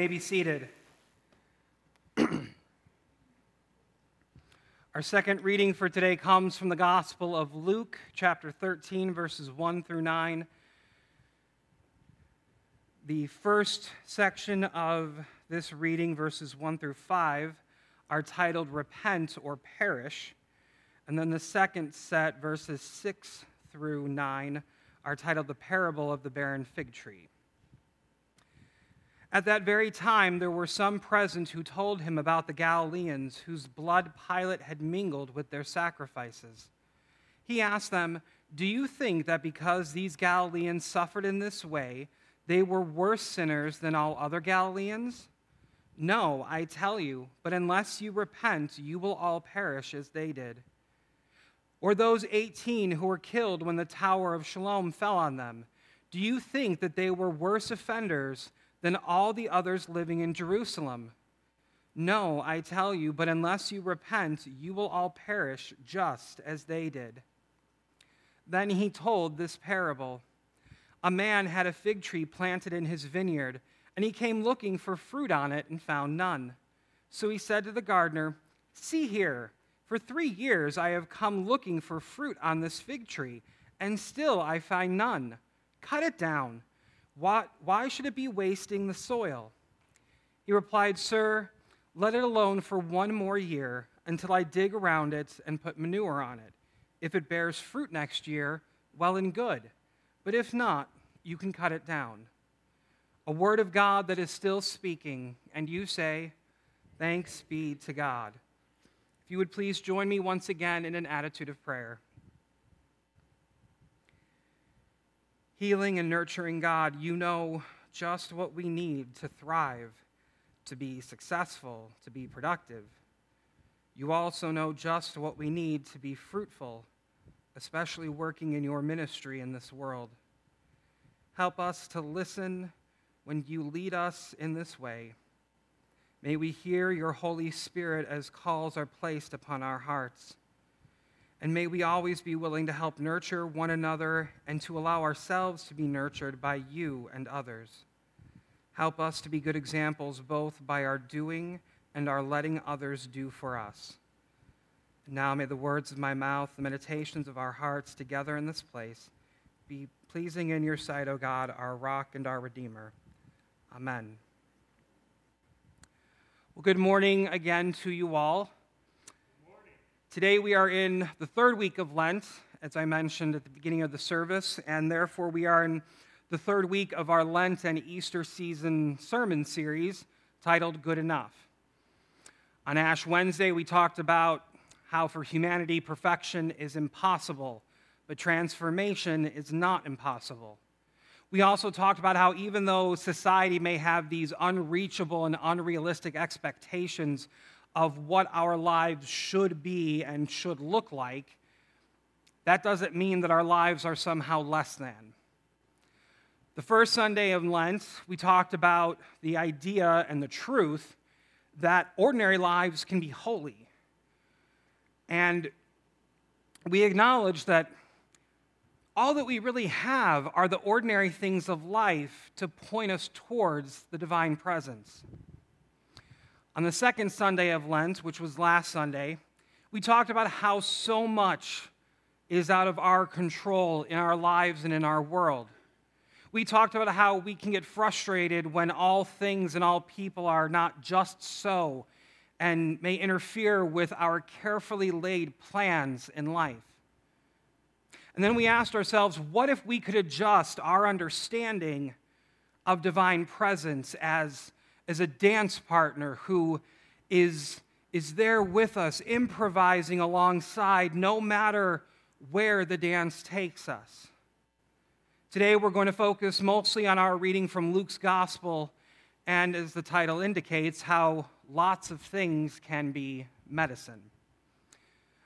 Be seated. Our second reading for today comes from the Gospel of Luke, chapter thirteen, verses one through nine. The first section of this reading, verses one through five, are titled Repent or Perish, and then the second set, verses six through nine, are titled The Parable of the Barren Fig Tree. At that very time, there were some present who told him about the Galileans, whose blood Pilate had mingled with their sacrifices. He asked them, "Do you think that because these Galileans suffered in this way, They were worse sinners than all other Galileans? No, I tell you, but unless you repent, you will all perish as they did. Or those eighteen who were killed when the Tower of Siloam fell on them, do you think that they were worse offenders than all the others living in Jerusalem? No, I tell you, but unless you repent, you will all perish just as they did. Then he told this parable. A man had a fig tree planted in his vineyard, and he came looking for fruit on it and found none. So he said to the gardener, "See here, for three years I have come looking for fruit on this fig tree, and still I find none. Cut it down. Why, why should it be wasting the soil?" He replied, "Sir, let it alone for one more year until I dig around it and put manure on it. If it bears fruit next year, well and good. But if not, you can cut it down." A word of God that is still speaking, and you say, "Thanks be to God." If you would please join me once again in an attitude of prayer. Healing and nurturing God, you know just what we need to thrive, to be successful, to be productive. You also know just what we need to be fruitful, especially working in your ministry in this world. Help us to listen when you lead us in this way. May we hear your Holy Spirit as calls are placed upon our hearts. And may we always be willing to help nurture one another and to allow ourselves to be nurtured by you and others. Help us to be good examples both by our doing and our letting others do for us. Now may the words of my mouth, the meditations of our hearts together in this place, be pleasing in your sight, O God, our rock and our Redeemer. Amen. Well, good morning again to you all. Good morning. Today we are in the third week of Lent, as I mentioned at the beginning of the service, and therefore we are in the third week of our Lent and Easter season sermon series titled Good Enough. On Ash Wednesday, we talked about how for humanity perfection is impossible, but transformation is not impossible. We also talked about how even though society may have these unreachable and unrealistic expectations of what our lives should be and should look like, that doesn't mean that our lives are somehow less than. The first Sunday of Lent, we talked about the idea and the truth that ordinary lives can be holy. And we acknowledge that all that we really have are the ordinary things of life to point us towards the divine presence. On the second Sunday of Lent, which was last Sunday, we talked about how so much is out of our control in our lives and in our world. We talked about how we can get frustrated when all things and all people are not just so and may interfere with our carefully laid plans in life. And then we asked ourselves, what if we could adjust our understanding of divine presence as, as a dance partner who is, is there with us, improvising alongside, no matter where the dance takes us? Today we're going to focus mostly on our reading from Luke's Gospel, and as the title indicates, how lots of things can be medicine.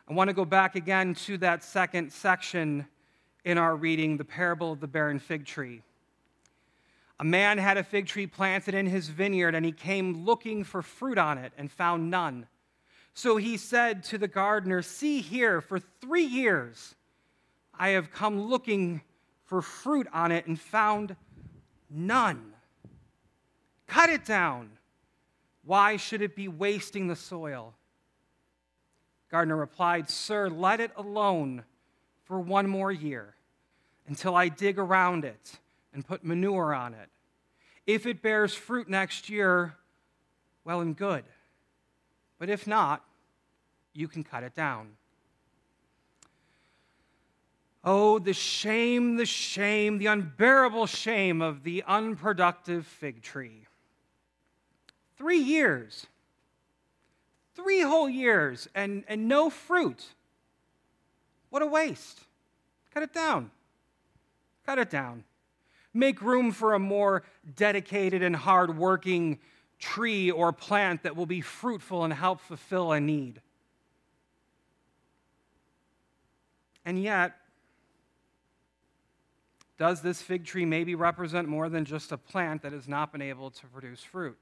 I want to go back again to that second section in our reading, the parable of the barren fig tree. A man had a fig tree planted in his vineyard, and he came looking for fruit on it and found none. So he said to the gardener, "See here, for three years I have come looking for fruit on it and found none. Cut it down. Why should it be wasting the soil?" Gardener replied, "Sir, let it alone for one more year until I dig around it and put manure on it. If it bears fruit next year, well and good. But if not, you can cut it down." Oh, the shame, the shame, the unbearable shame of the unproductive fig tree. Three years. Three whole years and, and no fruit. What a waste. Cut it down. Cut it down. Make room for a more dedicated and hardworking tree or plant that will be fruitful and help fulfill a need. And yet, does this fig tree maybe represent more than just a plant that has not been able to produce fruit?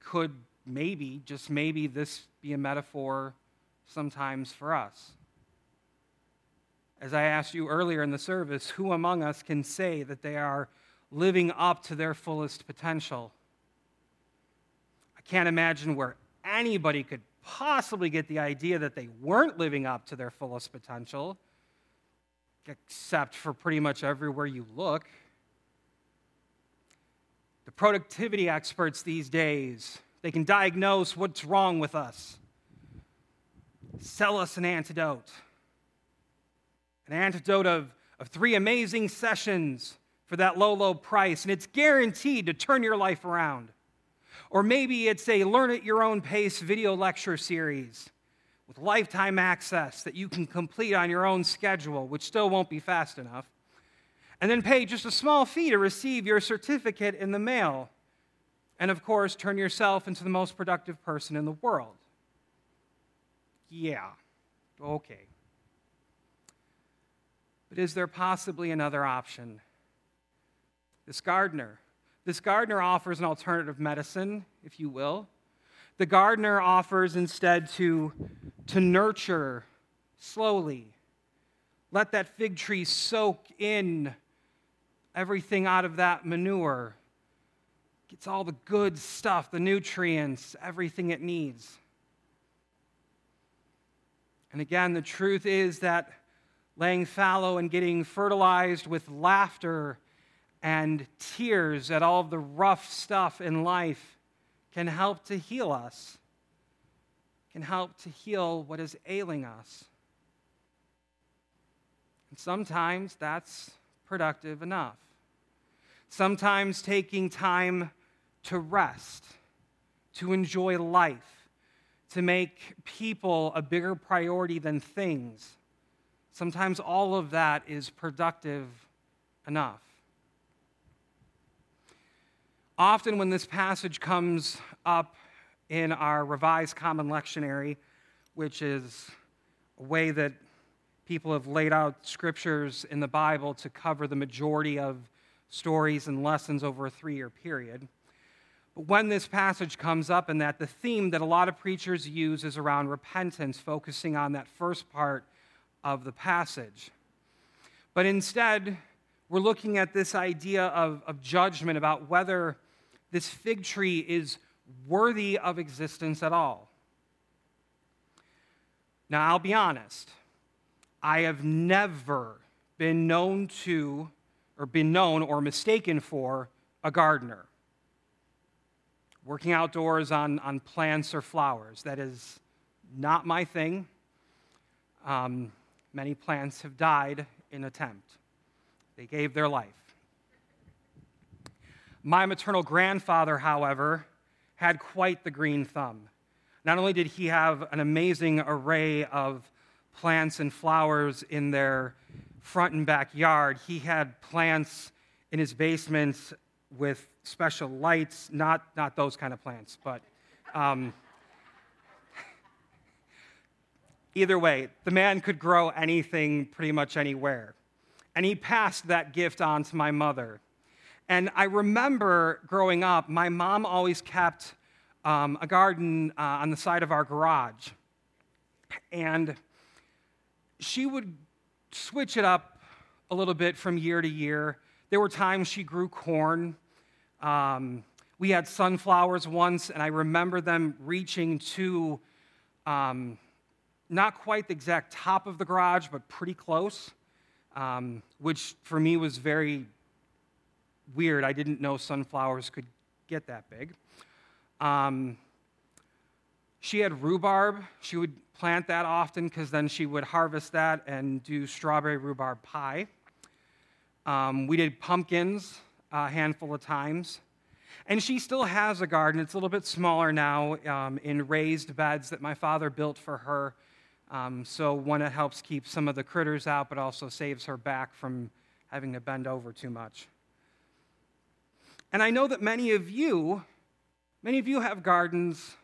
Could maybe, just maybe, this be a metaphor sometimes for us? As I asked you earlier in the service, who among us can say that they are living up to their fullest potential? I can't imagine where anybody could possibly get the idea that they weren't living up to their fullest potential, except for pretty much everywhere you look. The productivity experts these days, they can diagnose what's wrong with us, sell us an antidote, an antidote of, of three amazing sessions for that low, low price, and it's guaranteed to turn your life around. Or maybe it's a learn-at-your-own-pace video lecture series with lifetime access that you can complete on your own schedule, which still won't be fast enough, and then pay just a small fee to receive your certificate in the mail, and, of course, turn yourself into the most productive person in the world. Yeah, okay. But is there possibly another option? This gardener. This gardener offers an alternative medicine, if you will. The gardener offers instead to, to nurture slowly. Let that fig tree soak in everything out of that manure. Gets all the good stuff, the nutrients, everything it needs. And again, the truth is that laying fallow and getting fertilized with laughter and tears at all the rough stuff in life can help to heal us, can help to heal what is ailing us. And sometimes that's productive enough. Sometimes taking time to rest, to enjoy life, to make people a bigger priority than things. Sometimes all of that is productive enough. Often when this passage comes up in our Revised Common Lectionary, which is a way that people have laid out scriptures in the Bible to cover the majority of stories and lessons over a three-year period, but when this passage comes up in that, the theme that a lot of preachers use is around repentance, focusing on that first part of the passage. But instead, we're looking at this idea of, of judgment about whether this fig tree is worthy of existence at all. Now, I'll be honest. I have never been known to, or been known or mistaken for, a gardener. Working outdoors on, on plants or flowers. That is not my thing. Um, many plants have died in attempt. They gave their life. My maternal grandfather, however, had quite the green thumb. Not only did he have an amazing array of plants and flowers in their front and backyard, he had plants in his basement with special lights, not, not those kind of plants, but um, either way, the man could grow anything pretty much anywhere. And he passed that gift on to my mother. And I remember growing up, my mom always kept um, a garden uh, on the side of our garage. And she would switch it up a little bit from year to year. There were times she grew corn. Um, we had sunflowers once, and I remember them reaching to um, not quite the exact top of the garage, but pretty close, um, which for me was very weird. I didn't know sunflowers could get that big. Um, she had rhubarb. She would plant that often because then she would harvest that and do strawberry rhubarb pie. Um, we did pumpkins a handful of times. And she still has a garden. It's a little bit smaller now um, in raised beds that my father built for her Um, so one, it helps keep some of the critters out, but also saves her back from having to bend over too much. And I know that many of you, many of you have gardens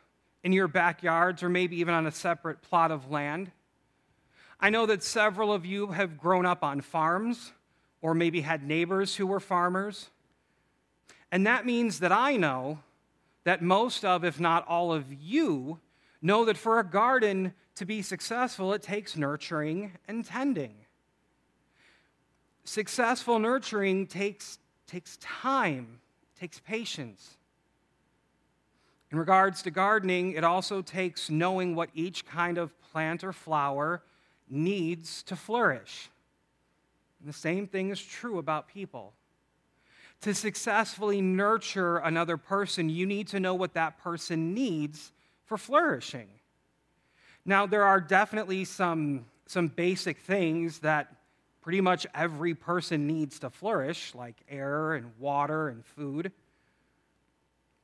in your backyards or maybe even on a separate plot of land. I know that several of you have grown up on farms or maybe had neighbors who were farmers. And that means that I know that most of, if not all of you, know that for a garden to be successful, it takes nurturing and tending. Successful nurturing takes, takes time, takes patience. In regards to gardening, it also takes knowing what each kind of plant or flower needs to flourish. And the same thing is true about people. To successfully nurture another person, you need to know what that person needs for flourishing. Now, there are definitely some, some basic things that pretty much every person needs to flourish, like air and water and food.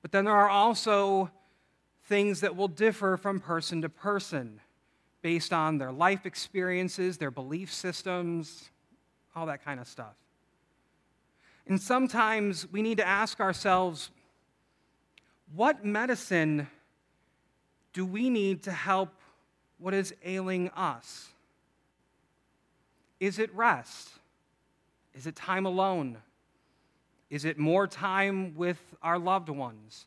But then there are also things that will differ from person to person based on their life experiences, their belief systems, all that kind of stuff. And sometimes we need to ask ourselves, what medicine do we need to help what is ailing us? Is it rest? Is it time alone? Is it more time with our loved ones?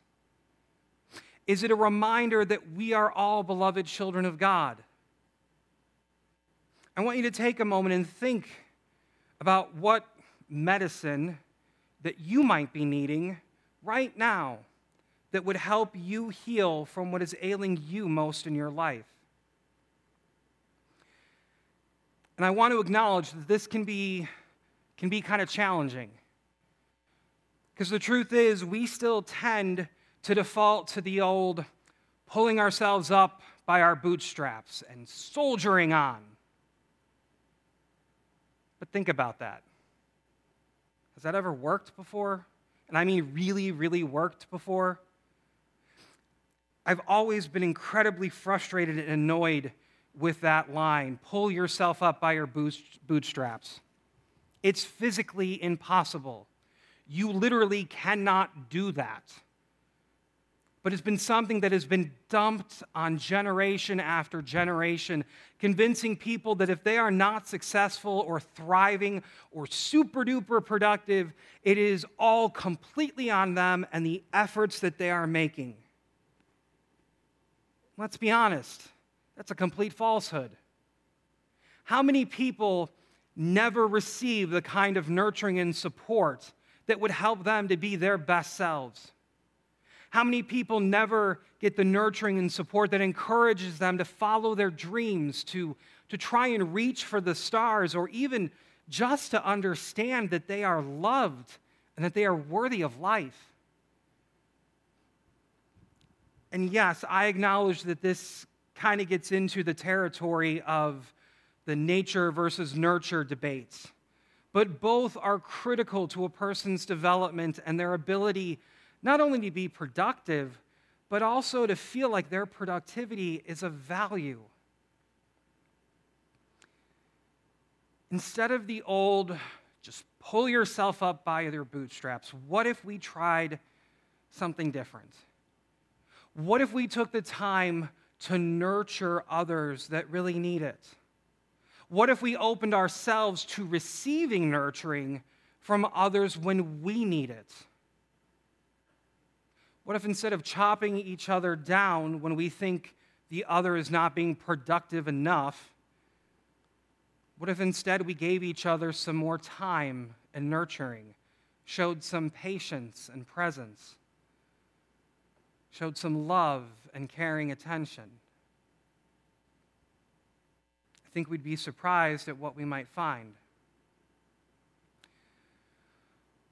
Is it a reminder that we are all beloved children of God? I want you to take a moment and think about what medicine that you might be needing right now that would help you heal from what is ailing you most in your life. And I want to acknowledge that this can be, can be kind of challenging. Because the truth is, we still tend to default to the old pulling ourselves up by our bootstraps and soldiering on. But think about that. Has that ever worked before? And I mean really, really worked before. I've always been incredibly frustrated and annoyed with that line, pull yourself up by your bootstraps. It's physically impossible. You literally cannot do that. But it's been something that has been dumped on generation after generation, convincing people that if they are not successful or thriving or super-duper productive, it is all completely on them and the efforts that they are making. Let's be honest, that's a complete falsehood. How many people never receive the kind of nurturing and support that would help them to be their best selves? How many people never get the nurturing and support that encourages them to follow their dreams, to, to try and reach for the stars, or even just to understand that they are loved and that they are worthy of life? And yes, I acknowledge that this kind of gets into the territory of the nature versus nurture debates, but both are critical to a person's development and their ability not only to be productive, but also to feel like their productivity is of value. Instead of the old, just pull yourself up by your bootstraps, what if we tried something different? What if we took the time to nurture others that really need it? What if we opened ourselves to receiving nurturing from others when we need it? What if instead of chopping each other down when we think the other is not being productive enough, what if instead we gave each other some more time and nurturing, showed some patience and presence, showed some love and caring attention? I think we'd be surprised at what we might find.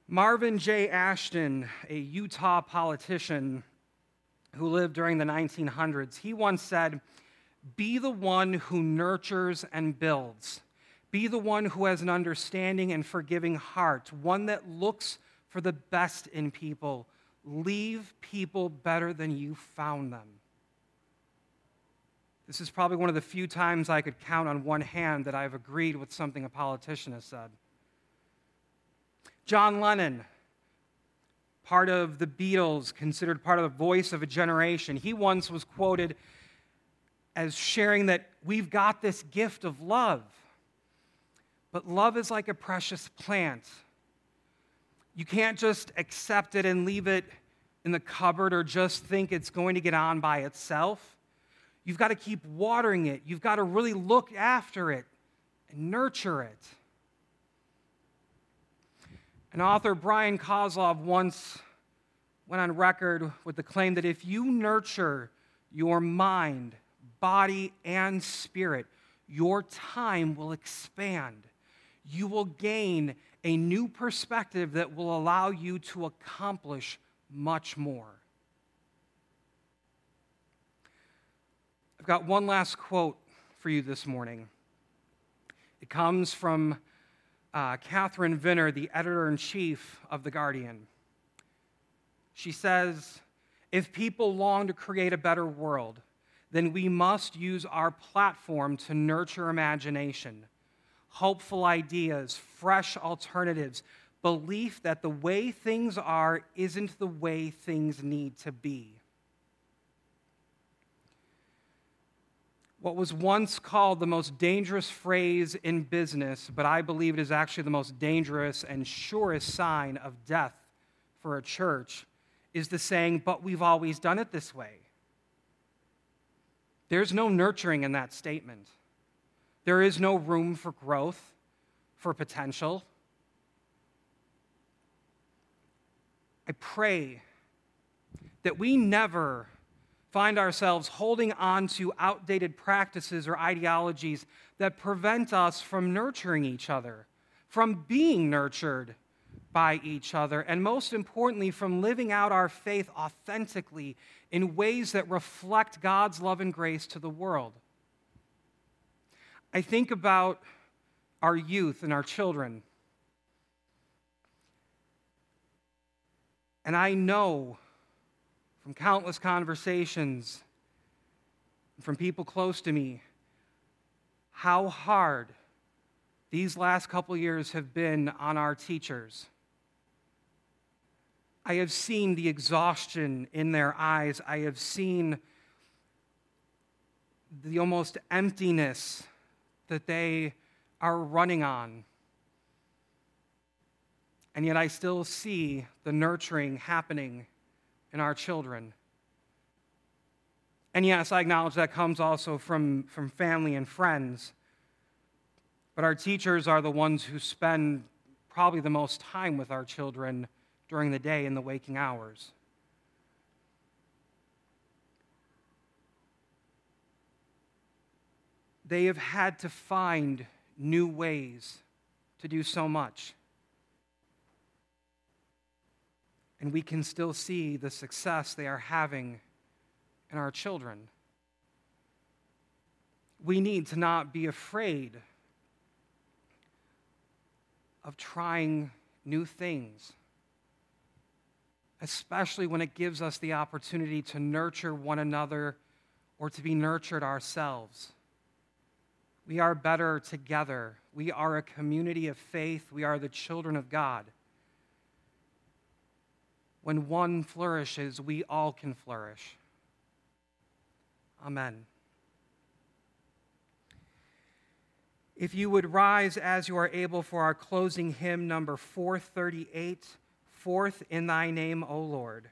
Marvin J. Ashton, a Utah politician who lived during the nineteen hundreds, he once said, "Be the one who nurtures and builds. Be the one who has an understanding and forgiving heart, one that looks for the best in people. Leave people better than you found them." This is probably one of the few times I could count on one hand that I've agreed with something a politician has said. John Lennon, part of the Beatles, considered part of the voice of a generation, he once was quoted as sharing that we've got this gift of love, but love is like a precious plant. You can't just accept it and leave it in the cupboard or just think it's going to get on by itself. You've got to keep watering it. You've got to really look after it and nurture it. And author Brian Kozlov once went on record with the claim that if you nurture your mind, body, and spirit, your time will expand. You will gain a new perspective that will allow you to accomplish much more. I've got one last quote for you this morning. It comes from uh, Catherine Vinner, the editor-in-chief of The Guardian. She says, "If people long to create a better world, then we must use our platform to nurture imagination, hopeful ideas, fresh alternatives, belief that the way things are isn't the way things need to be." What was once called the most dangerous phrase in business, but I believe it is actually the most dangerous and surest sign of death for a church, is the saying, "But we've always done it this way." There's no nurturing in that statement. There is no room for growth, for potential. I pray that we never find ourselves holding on to outdated practices or ideologies that prevent us from nurturing each other, from being nurtured by each other, and most importantly, from living out our faith authentically in ways that reflect God's love and grace to the world. I think about our youth and our children, and I know from countless conversations from people close to me how hard these last couple years have been on our teachers. I have seen the exhaustion in their eyes. I have seen the almost emptiness that they are running on. And yet I still see the nurturing happening in our children. And yes, I acknowledge that comes also from, from family and friends. But our teachers are the ones who spend probably the most time with our children during the day in the waking hours. They have had to find new ways to do so much. And we can still see the success they are having in our children. We need to not be afraid of trying new things, especially when it gives us the opportunity to nurture one another or to be nurtured ourselves. We are better together. We are a community of faith. We are the children of God. When one flourishes, we all can flourish. Amen. If you would rise as you are able for our closing hymn number four thirty-eight, Forth in Thy Name, O Lord.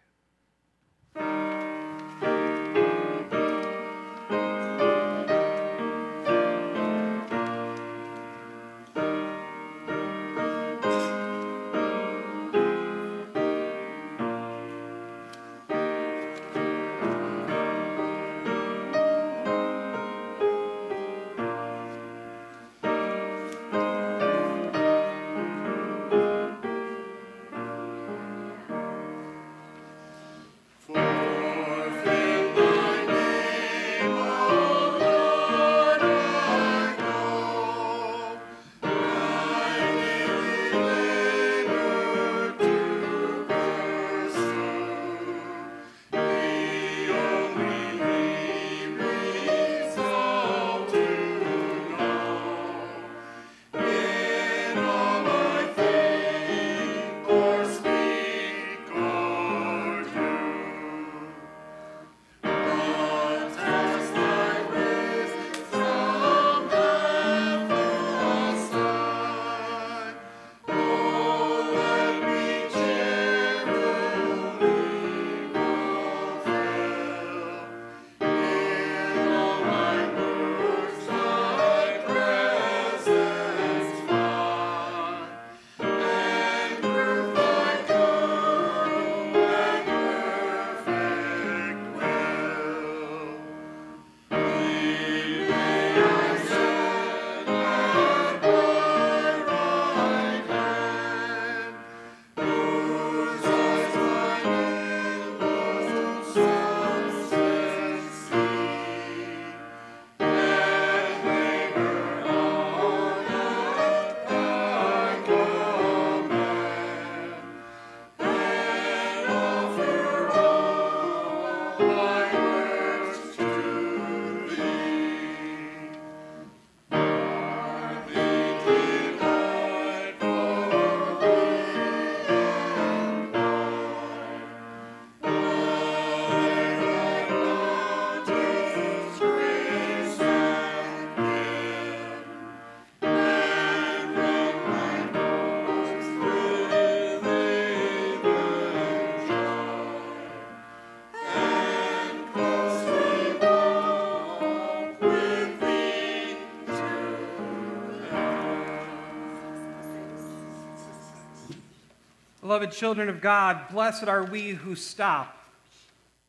beloved children of God, blessed are we who stop.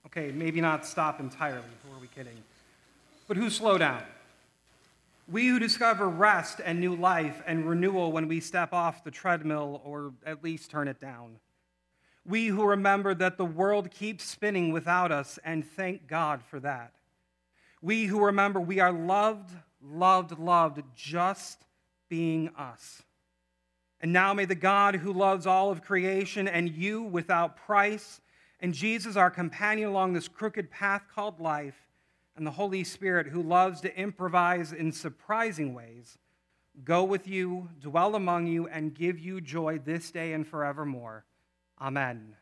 Okay, maybe not stop entirely, who are we kidding? But who slow down. We who discover rest and new life and renewal when we step off the treadmill or at least turn it down. We who remember that the world keeps spinning without us and thank God for that. We who remember we are loved, loved, loved, just being us. And now may the God who loves all of creation and you without price and Jesus, our companion along this crooked path called life, and the Holy Spirit, who loves to improvise in surprising ways, go with you, dwell among you, and give you joy this day and forevermore. Amen.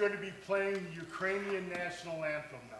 Going to be playing the Ukrainian national anthem now.